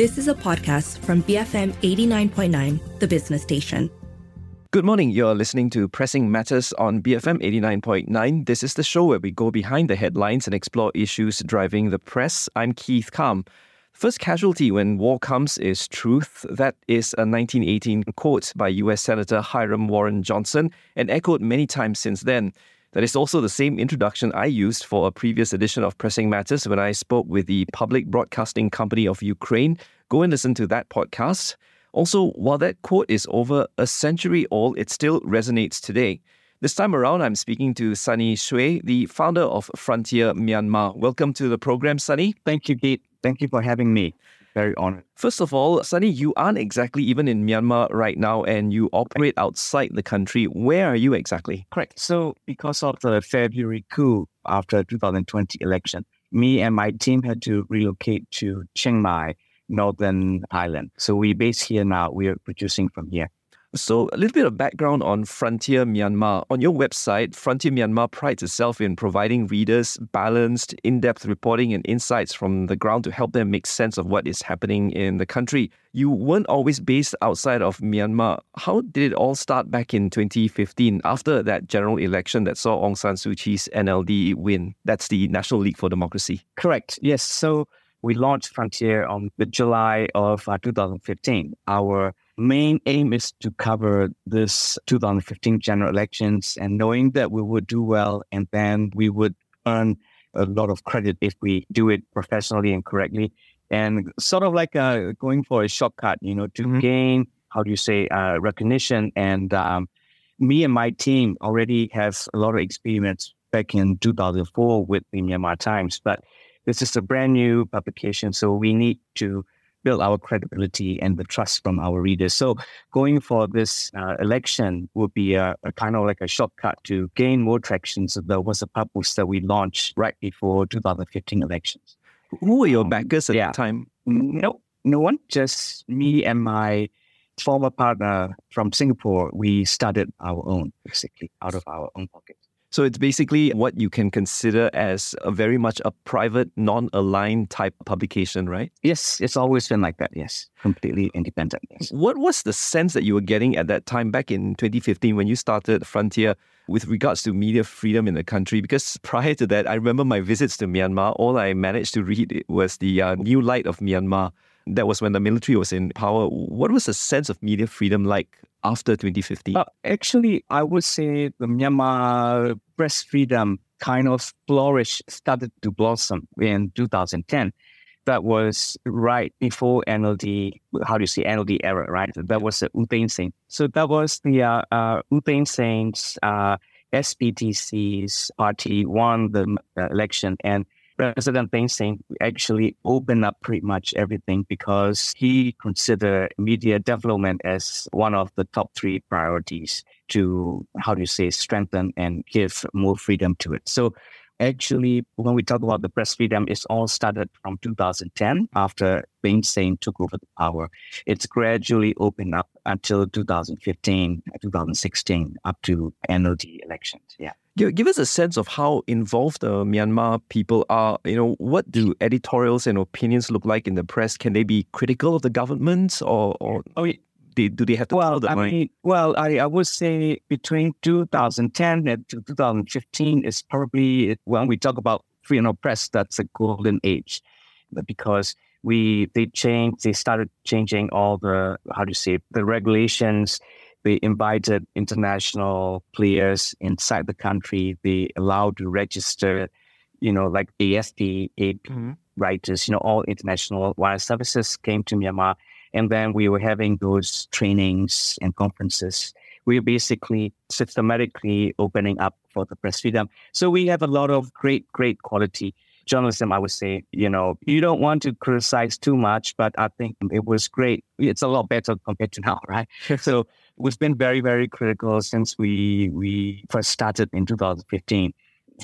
This is a podcast from BFM 89.9, the business station. Good morning. You're listening to Pressing Matters on BFM 89.9. This is the show where we go behind the headlines and explore issues driving the press. I'm Keith Kam. First casualty when war comes is truth. That is a 1918 quote by US Senator Hiram Warren Johnson and echoed many times since then. That is also the same introduction I used for a previous edition of Pressing Matters when I spoke with the Public Broadcasting Company of Ukraine. Go and listen to that podcast. Also, while that quote is over a century old, it still resonates today. This time around, I'm speaking to Sonny Swe, the founder of Frontier Myanmar. Welcome to the program, Sonny. Thank you, Keith. Thank you for having me. Very honored. First of all, Sonny, you aren't exactly even in Myanmar right now and you operate outside the country. Where are you exactly? Correct. So because of the February coup after 2020 election, me and my team had to relocate to Chiang Mai, northern Thailand. So we're based here now. We are producing from here. So a little bit of background on Frontier Myanmar. On your website, Frontier Myanmar prides itself in providing readers balanced, in-depth reporting and insights from the ground to help them make sense of what is happening in the country. You weren't always based outside of Myanmar. How did it all start back in 2015 after that general election that saw Aung San Suu Kyi's NLD win? That's the National League for Democracy. Correct. Yes. So we launched Frontier on the July of 2015. Our main aim is to cover this 2015 general elections and knowing that we would do well and then we would earn a lot of credit if we do it professionally and correctly. And sort of like going for a shortcut, you know, to gain, recognition. And me and my team already have a lot of experience back in 2004 with the Myanmar Times, but this is a brand new publication, so we need to build our credibility and the trust from our readers. So going for this election would be a kind of like a shortcut to gain more traction. So there was a purpose that we launched right before 2015 elections. Who were your backers at the time? No one, just me and my former partner from Singapore. We started our own, basically, out of our own pocket. So it's basically what you can consider as a very much a private, non-aligned type publication, right? Yes, it's always been like that, yes. Completely independent, yes. What was the sense that you were getting at that time back in 2015 when you started Frontier with regards to media freedom in the country? Because prior to that, I remember my visits to Myanmar, all I managed to read was the New Light of Myanmar. That was when the military was in power. What was the sense of media freedom like after 2015? Actually, I would say the Myanmar press freedom kind of flourished, started to blossom in 2010. That was right before NLD, NLD era, right? That was the U Thein Sein. So that was the U Thein Sein's SPTC's party won the election, and President Thein Sein actually opened up pretty much everything because he considered media development as one of the top three priorities to, strengthen and give more freedom to it. So actually, when we talk about the press freedom, it's all started from 2010 after Thein Sein took over the power. It's gradually opened up until 2015, 2016, up to NLD elections, yeah. Give us a sense of how involved the Myanmar people are. You know, what do editorials and opinions look like in the press? Can they be critical of the government or do they have to tell them? I would say between 2010 and 2015 is probably, when we talk about freedom of press, that's a golden age because they started changing all the, the regulations. They invited international players inside the country. They allowed to register, like ASP, AP writers, all international wire services came to Myanmar. And then we were having those trainings and conferences. We were basically systematically opening up for the press freedom. So we have a lot of great, great quality journalism, I would say. You don't want to criticize too much, but I think it was great. It's a lot better compared to now, right? So we've been very, very critical since we first started in 2015.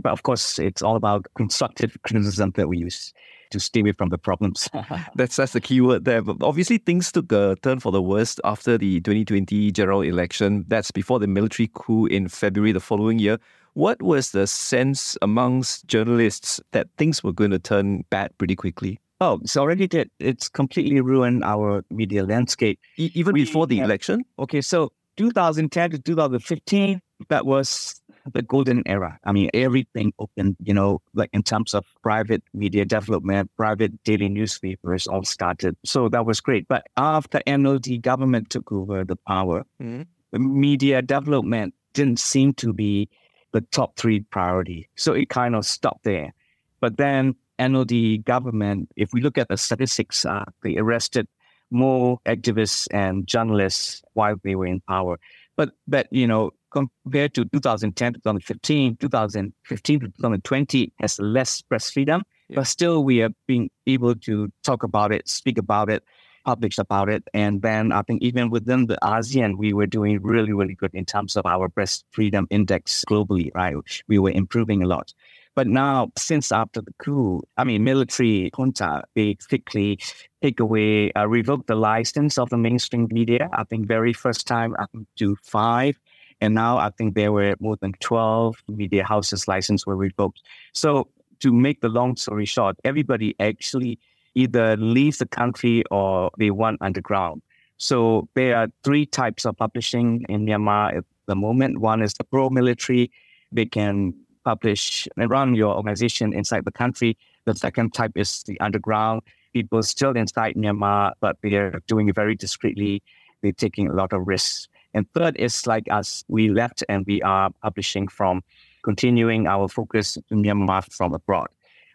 But of course, it's all about constructive criticism that we use to stay away from the problems. That's the key word there. But obviously, things took a turn for the worst after the 2020 general election. That's before the military coup in February the following year. What was the sense amongst journalists that things were going to turn bad pretty quickly? Oh, it's already dead. It's completely ruined our media landscape. Even before the election? Okay, so 2010 to 2015, that was the golden era. I mean, everything opened, you know, like in terms of private media development, private daily newspapers all started. So that was great. But after NLD government took over the power, the media development didn't seem to be the top three priority. So it kind of stopped there. But then NLD government, if we look at the statistics, they arrested more activists and journalists while they were in power. But you know, compared to 2010 to 2015, 2015 to 2020 has less press freedom, but still we are being able to talk about it, speak about it, publish about it. And then I think even within the ASEAN, we were doing really, really good in terms of our press freedom index globally, right? We were improving a lot. But now, since after the coup, I mean, military junta basically take away, revoke the license of the mainstream media. I think very first time up to 5. And now I think there were more than 12 media houses license were revoked. So to make the long story short, everybody actually either leaves the country or they want underground. So there are 3 types of publishing in Myanmar at the moment. One is the pro-military. They can publish and run your organization inside the country. The second type is the underground. People still inside Myanmar, but they are doing it very discreetly. They're taking a lot of risks. And third is like us. We left and we are publishing from continuing our focus in Myanmar from abroad.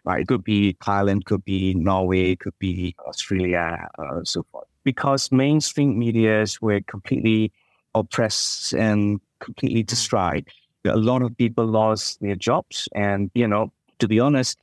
Right? It could be Thailand, could be Norway, could be Australia, so forth. Because mainstream medias were completely oppressed and completely destroyed. A lot of people lost their jobs. And, you know, to be honest,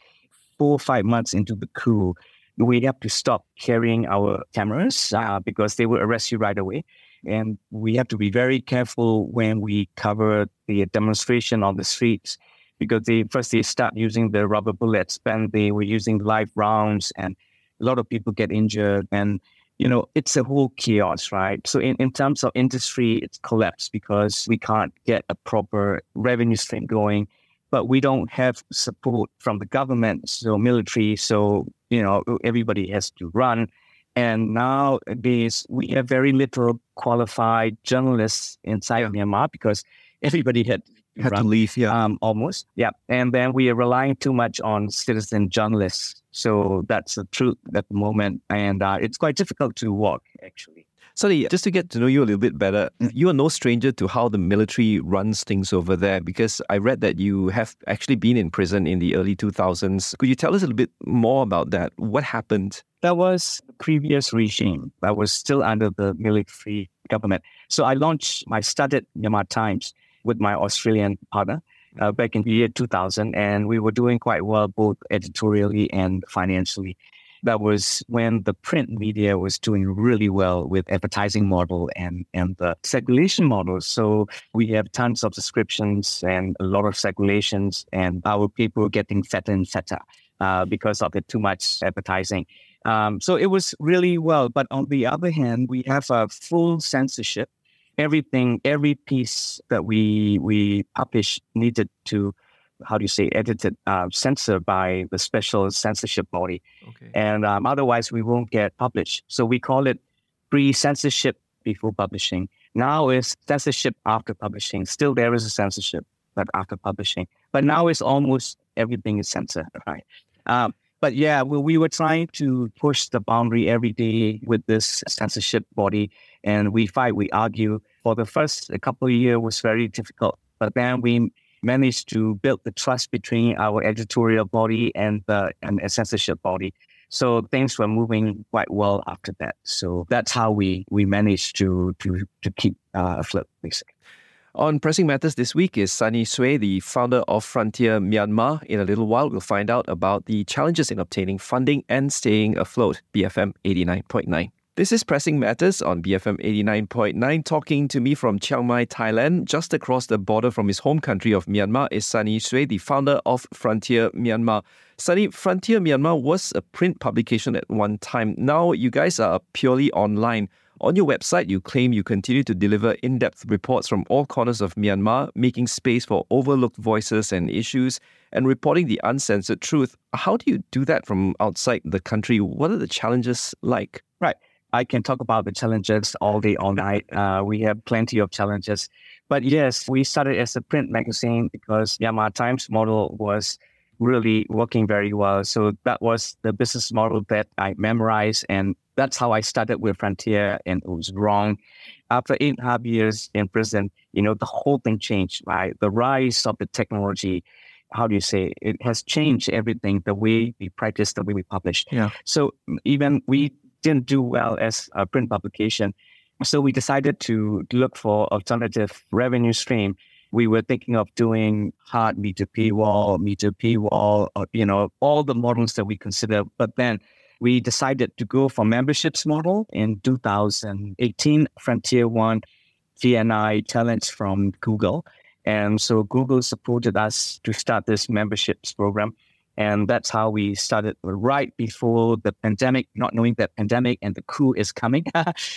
4 or 5 months into the coup, we have to stop carrying our cameras because they will arrest you right away. And we have to be very careful when we cover the demonstration on the streets because first they start using the rubber bullets, then they were using live rounds and a lot of people get injured. And, you know, it's a whole chaos, right? So in terms of industry, it's collapsed because we can't get a proper revenue stream going, but we don't have support from the government, so military, so, you know, everybody has to run. And nowadays, we have very little qualified journalists inside Myanmar because everybody had to leave, almost. Yeah. And then we are relying too much on citizen journalists. So that's the truth at the moment. And it's quite difficult to walk, actually. Sonny, just to get to know you a little bit better, you are no stranger to how the military runs things over there because I read that you have actually been in prison in the early 2000s. Could you tell us a little bit more about that? What happened? That was the previous regime that was still under the military government. So I started Myanmar Times with my Australian partner back in the year 2000, and we were doing quite well both editorially and financially. That was when the print media was doing really well with advertising model and the circulation model. So we have tons of subscriptions and a lot of circulations, and our people getting fatter and fatter because of the too much advertising. So it was really well. But on the other hand, we have a full censorship. Everything, every piece that we publish needed to, edited, censored by the special censorship body. Okay. And otherwise we won't get published. So we call it pre-censorship before publishing. Now it's censorship after publishing. Still there is a censorship, but after publishing. But now it's almost everything is censored, right? But yeah, we were trying to push the boundary every day with this censorship body, and we fight, we argue. For the first couple of years was very difficult, but then we managed to build the trust between our editorial body and a censorship body. So things were moving quite well after that. So that's how we managed to keep afloat, basically. On Pressing Matters this week is Sonny Swe, the founder of Frontier Myanmar. In a little while, we'll find out about the challenges in obtaining funding and staying afloat. BFM 89.9. This is Pressing Matters on BFM 89.9. Talking to me from Chiang Mai, Thailand, just across the border from his home country of Myanmar, is Sonny Swe, the founder of Frontier Myanmar. Sonny, Frontier Myanmar was a print publication at one time. Now you guys are purely online. On your website, you claim you continue to deliver in-depth reports from all corners of Myanmar, making space for overlooked voices and issues, and reporting the uncensored truth. How do you do that from outside the country? What are the challenges like? Right. I can talk about the challenges all day, all night. We have plenty of challenges. But yes, we started as a print magazine because Myanmar Times model was really working very well. So that was the business model that I memorized, and that's how I started with Frontier, and it was wrong. After 8.5 years in prison, the whole thing changed, right? The rise of the technology, it has changed everything, the way we practice, the way we publish. Yeah. So even we didn't do well as a print publication. So we decided to look for alternative revenue stream. We were thinking of doing hard meter paywall, or, all the models that we consider. But then we decided to go for memberships model in 2018. Frontier won GNI challenge from Google. And so Google supported us to start this memberships program. And that's how we started right before the pandemic, not knowing that pandemic and the coup is coming.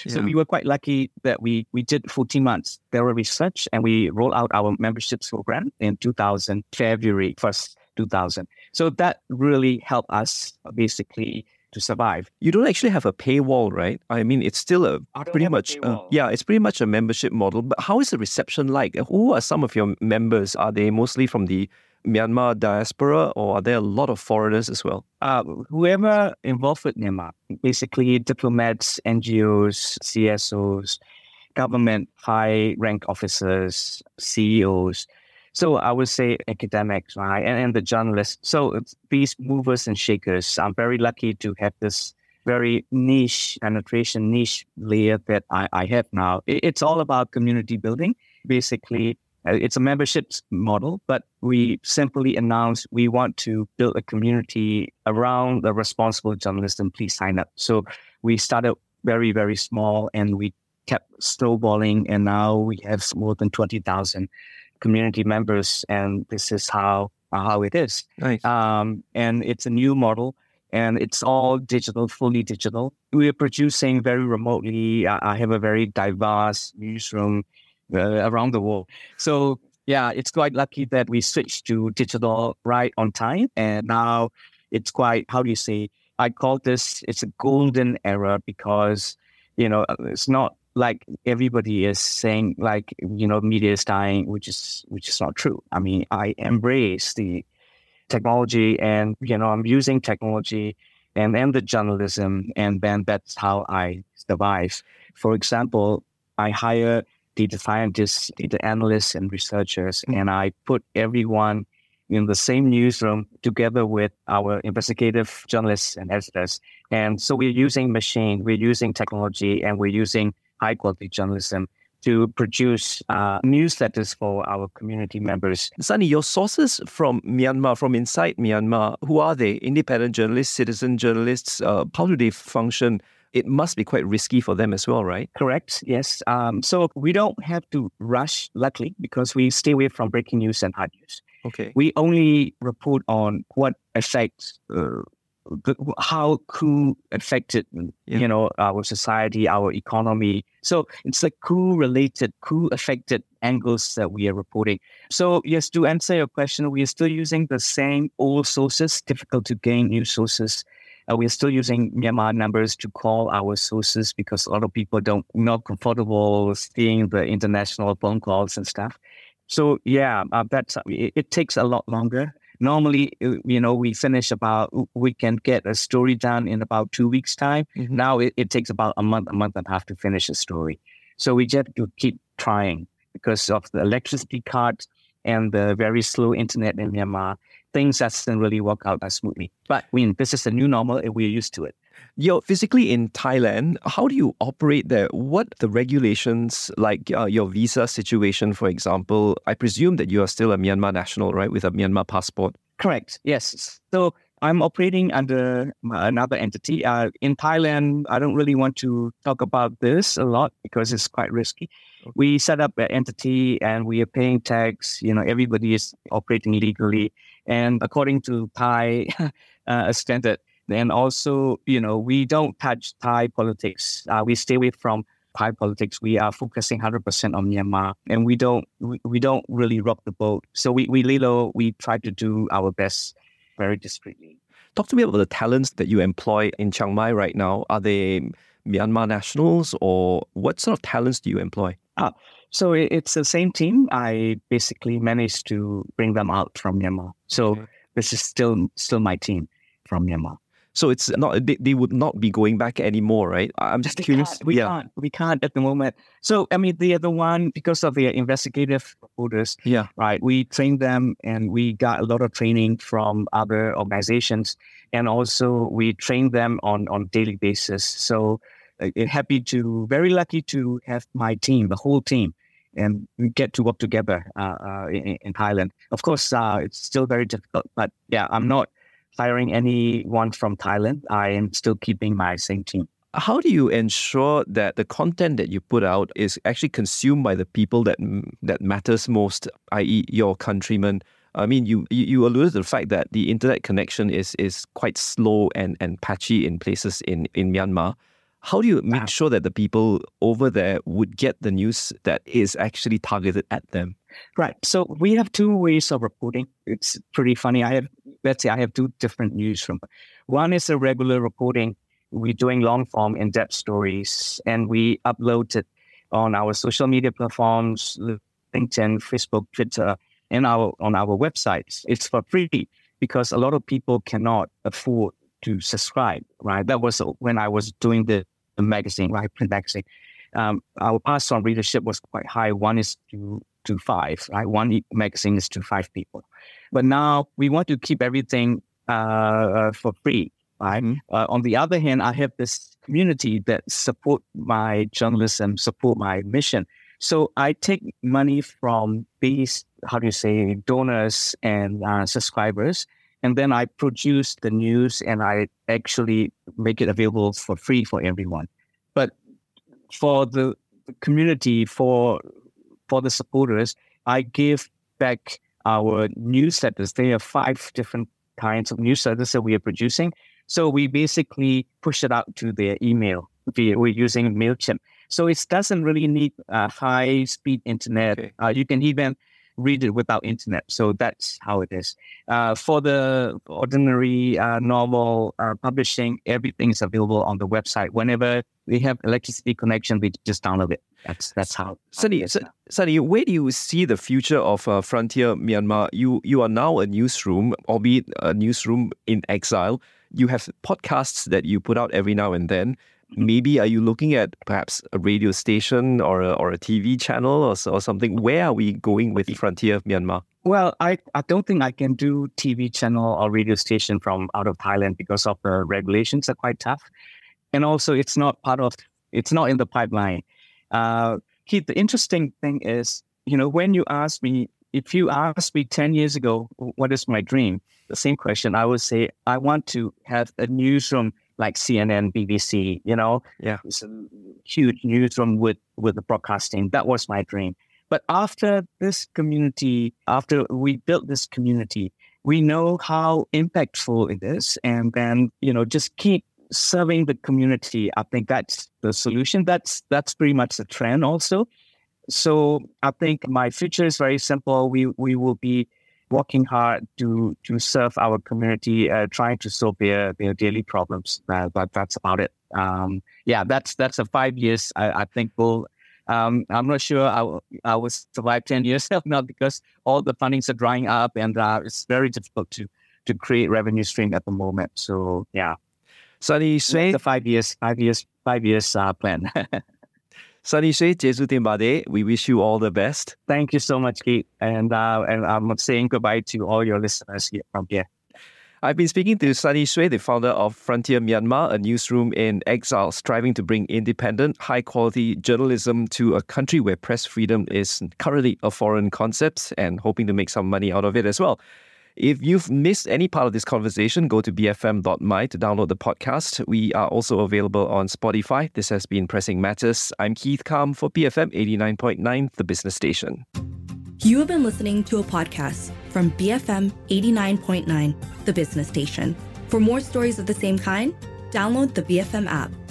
So we were quite lucky that we did 14 months thorough research, and we rolled out our memberships program in February 1st, 2000. So that really helped us basically to survive. You don't actually have a paywall, right? I mean, it's still it's pretty much a membership model. But how is the reception like? Who are some of your members? Are they mostly from the Myanmar diaspora, or are there a lot of foreigners as well? Whoever involved with Myanmar, basically diplomats, NGOs, CSOs, government high-rank officers, CEOs. So I would say academics, right, and the journalists. So it's these movers and shakers. I'm very lucky to have this very niche penetration, niche layer that I have now. It's all about community building, basically. It's a membership model, but we simply announced we want to build a community around the responsible journalism. Please sign up. So we started very, very small, and we kept snowballing. And now we have more than 20,000 community members. And this is how it is. Nice. And it's a new model. And it's all digital, fully digital. We are producing very remotely. I have a very diverse newsroom around the world. So it's quite lucky that we switched to digital right on time. And now it's quite, I call this, it's a golden era, because, it's not like everybody is saying like, media is dying, which is not true. I mean, I embrace the technology, and, I'm using technology and the journalism, and then that's how I survive. For example, I hire data scientists, data analysts, and researchers. And I put everyone in the same newsroom together with our investigative journalists and editors. And so we're using machine, we're using technology, and we're using high-quality journalism to produce newsletters for our community members. Sonny, your sources from Myanmar, from inside Myanmar, who are they? Independent journalists, citizen journalists? How do they function? It must be quite risky for them as well, right? Correct, yes. So we don't have to rush, luckily, because we stay away from breaking news and hard news. Okay. We only report on what affects, how coup affected, our society, our economy. So it's like coup-related, coup-affected angles that we are reporting. So yes, to answer your question, we are still using the same old sources, difficult to gain new sources. We're still using Myanmar numbers to call our sources, because a lot of people not comfortable seeing the international phone calls and stuff. So it takes a lot longer. Normally, we finish we can get a story done in about 2 weeks' time. Mm-hmm. Now it takes about a month and a half to finish a story. So we just have to keep trying because of the electricity cuts and the very slow internet in Myanmar. Things that didn't really work out as smoothly. But this is a new normal and we're used to it. You're physically in Thailand. How do you operate there? What the regulations like your visa situation, for example? I presume that you are still a Myanmar national, right, with a Myanmar passport? Correct, yes. So I'm operating under another entity. In Thailand, I don't really want to talk about this a lot because it's quite risky. Okay. We set up an entity and we are paying tax. Everybody is operating legally and according to Thai standard. And also, we don't touch Thai politics. We stay away from Thai politics, we are focusing 100% on Myanmar, and we don't really rock the boat. So we lay low, we try to do our best very discreetly. Talk to me about the talents that you employ in Chiang Mai right now. Are they Myanmar nationals, or what sort of talents do you employ? So it's the same team. I basically managed to bring them out from Myanmar. So This is still my team from Myanmar. So it's not they would not be going back anymore, right? I'm just curious. We can't at the moment. So I mean, the other one, because of their investigative orders, right? We trained them, and we got a lot of training from other organizations, and also we trained them on daily basis. So very lucky to have my team, the whole team, and we get to work together in Thailand. Of course, it's still very difficult, but I'm not hiring anyone from Thailand. I am still keeping my same team. How do you ensure that the content that you put out is actually consumed by the people that matters most, i.e. your countrymen? I mean, you alluded to the fact that the internet connection is quite slow and patchy in places in Myanmar. How do you make sure that the people over there would get the news that is actually targeted at them? Right. So we have two ways of reporting. It's pretty funny. I have two different news from. One is the regular reporting. We're doing long form, in-depth stories, and we upload it on our social media platforms, LinkedIn, Facebook, Twitter, and on our websites. It's for free because a lot of people cannot afford to subscribe. Right. That was when I was doing the magazine, right? Print magazine. Our pass on readership was quite high. One is to five, right? One magazine is to five people. But now we want to keep everything for free, right? Mm-hmm. On the other hand, I have this community that support my journalism, support my mission. So I take money from these, donors and subscribers, and then I produce the news and I actually make it available for free for everyone. But for the community, for the supporters, I give back our newsletters. There are 5 different kinds of newsletters that we are producing. So we basically push it out to their email. We're using Mailchimp. So it doesn't really need high-speed internet. Okay. You can even read it without internet. So that's how it is. For the ordinary, normal publishing, everything is available on the website. Whenever we have electricity connection, we just download it. That's how. Sonny, where do you see the future of Frontier Myanmar? You are now a newsroom, albeit a newsroom in exile. You have podcasts that you put out every now and then. Maybe are you looking at perhaps a radio station or a TV channel or something? Where are we going with Frontier Myanmar? Well, I don't think I can do TV channel or radio station from out of Thailand because of the regulations are quite tough. And also it's not in the pipeline. Keith, the interesting thing is, when you ask me, if you asked me 10 years ago, what is my dream? The same question, I would say, I want to have a newsroom like CNN, BBC, it's a huge newsroom with the broadcasting. That was my dream. But after we built this community, we know how impactful it is. And then, just keep serving the community. I think that's the solution. That's pretty much the trend also. So I think my future is very simple. We will be working hard to serve our community, trying to solve their daily problems. But that's about it. That's the 5 years I think will. I'm not sure I will survive 10 years now because all the fundings are drying up and it's very difficult to create revenue stream at the moment. So Sonny Swe, the 5 years plan. Sonny Swe, Jesu Timbade, we wish you all the best. Thank you so much, Keith. And I'm saying goodbye to all your listeners here from here. I've been speaking to Sonny Swe, the founder of Frontier Myanmar, a newsroom in exile striving to bring independent, high-quality journalism to a country where press freedom is currently a foreign concept and hoping to make some money out of it as well. If you've missed any part of this conversation, go to bfm.my to download the podcast. We are also available on Spotify. This has been Pressing Matters. I'm Keith Kam for BFM 89.9, The Business Station. You have been listening to a podcast from BFM 89.9, The Business Station. For more stories of the same kind, download the BFM app.